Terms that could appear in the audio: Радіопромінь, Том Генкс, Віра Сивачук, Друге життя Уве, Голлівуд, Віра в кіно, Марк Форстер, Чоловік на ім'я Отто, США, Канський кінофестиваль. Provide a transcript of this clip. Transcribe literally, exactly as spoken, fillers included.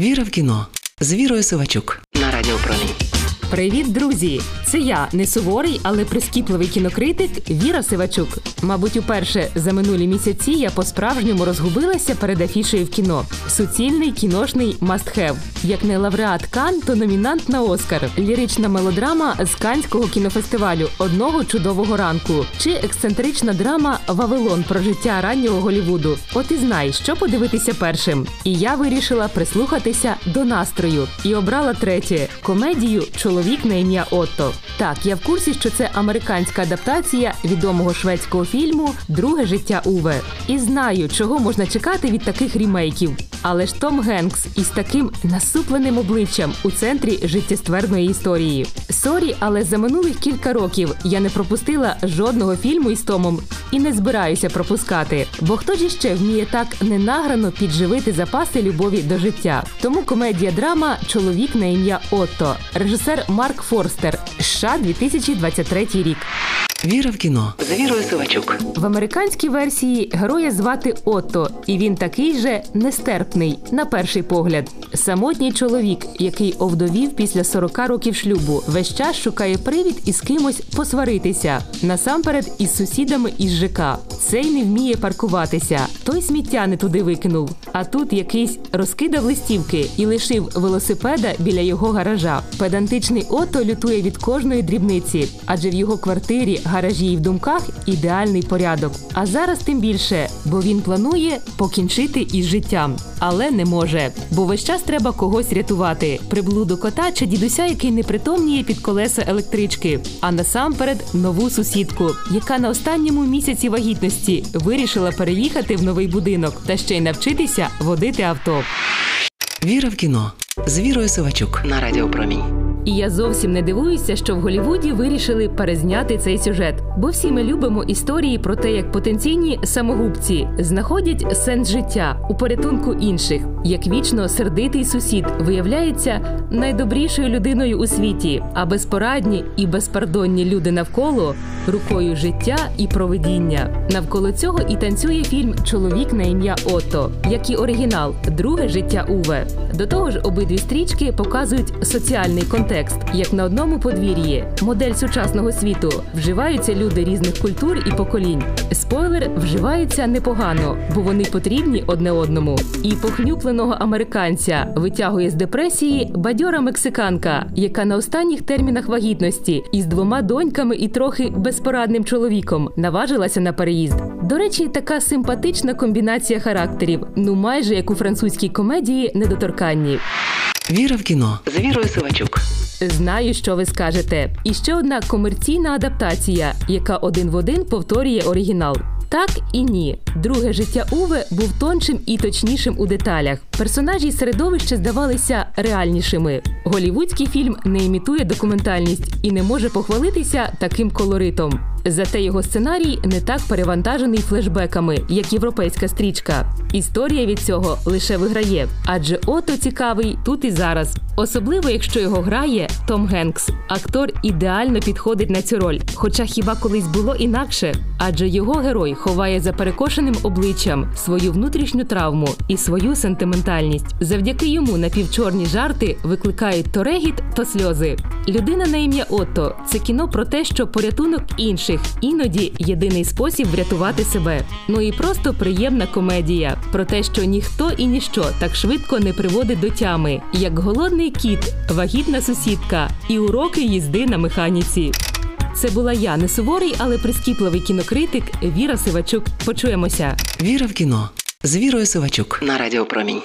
Віра в кіно з Вірою Сивачук на Радіопромінь. Привіт, друзі! Це я, не суворий, але прискіпливий кінокритик Віра Сивачук. Мабуть, уперше за минулі місяці я по-справжньому розгубилася перед афішею в кіно. Суцільний кіношний мастхев. Як не лауреат Кан, то номінант на Оскар. Лірична мелодрама з Канського кінофестивалю «Одного чудового ранку» чи ексцентрична драма «Вавилон» про життя раннього Голлівуду. От і знай, що подивитися першим. І я вирішила прислухатися до настрою. І обрала третє – комедію «Чоловік на ім'я Отто». Так, я в курсі, що це американська адаптація відомого шведського фільму «Друге життя Уве». І знаю, чого можна чекати від таких рімейків. Але ж Том Генкс із таким насупленим обличчям у центрі життєстверної історії. Сорі, але за минулих кілька років я не пропустила жодного фільму із Томом. І не збираюся пропускати. Бо хто ж іще вміє так ненаграно підживити запаси любові до життя? Тому комедія-драма «Чоловік на ім'я Отто». Режисер Марк Форстер. США, дві тисячі двадцять третій рік. Віра в кіно з Вірою Сивачук. В американській версії героя звати Отто, і він такий же нестерпний, на перший погляд. Самотній чоловік, який овдовів після сорока років шлюбу, весь час шукає привід із кимось посваритися. Насамперед із сусідами із ЖК. Цей не вміє паркуватися, той сміття не туди викинув. А тут якийсь розкидав листівки і лишив велосипеда біля його гаража. Педантичний Отто лютує від кожної дрібниці, адже в його квартирі, гаражі і в думках ідеальний порядок. А зараз тим більше, бо він планує покінчити із життям. Але не може, бо весь час треба когось рятувати. Приблуду кота чи дідуся, який непритомніє під колеса електрички. А насамперед нову сусідку, яка на останньому місяці вагітності вирішила переїхати в новий будинок та ще й навчитися водити авто. Віра в кіно з Вірою Сивачук на Радіопромінь. І я зовсім не дивуюся, що в Голлівуді вирішили перезняти цей сюжет. Бо всі ми любимо історії про те, як потенційні самогубці знаходять сенс життя у порятунку інших. Як вічно сердитий сусід виявляється найдобрішою людиною у світі, а безпорадні і безпардонні люди навколо – рукою життя і провидіння. Навколо цього і танцює фільм «Чоловік на ім'я Отто», як і оригінал «Друге життя Уве». До того ж, обидві стрічки показують соціальний контекст. Як на одному подвір'ї, модель сучасного світу, вживаються люди різних культур і поколінь. Спойлер, вживаються непогано, бо вони потрібні одне одному. І похнюпленого американця витягує з депресії бадьора мексиканка, яка на останніх термінах вагітності із двома доньками і трохи безпорадним чоловіком наважилася на переїзд. До речі, така симпатична комбінація характерів, ну майже як у французькій комедії «Недоторканні». Віра в кіно з Вірою Сивачук. Знаю, що ви скажете. І ще одна комерційна адаптація, яка один в один повторює оригінал. Так і ні. «Друге життя Уве» був тоншим і точнішим у деталях. Персонажі й середовище здавалися реальнішими. Голлівудський фільм не імітує документальність і не може похвалитися таким колоритом. Зате його сценарій не так перевантажений флешбеками, як європейська стрічка. Історія від цього лише виграє, адже Отто цікавий тут і зараз. Особливо, якщо його грає Том Генкс. Актор ідеально підходить на цю роль, хоча хіба колись було інакше? Адже його герой ховає за перекошеним обличчям свою внутрішню травму і свою сентиментальність. Завдяки йому напівчорні жарти викликають то регіт, то сльози. «Людина на ім'я Отто» – це кіно про те, що порятунок інших іноді єдиний спосіб врятувати себе. Ну і просто приємна комедія. Про те, що ніхто і ніщо так швидко не приводить до тями, як голодний кіт, вагітна сусідка і уроки їзди на механіці. Це була я, не суворий, але прискіпливий кінокритик Віра Сивачук. Почуємося. Віра в кіно з Вірою Сивачук на Радіопромінь.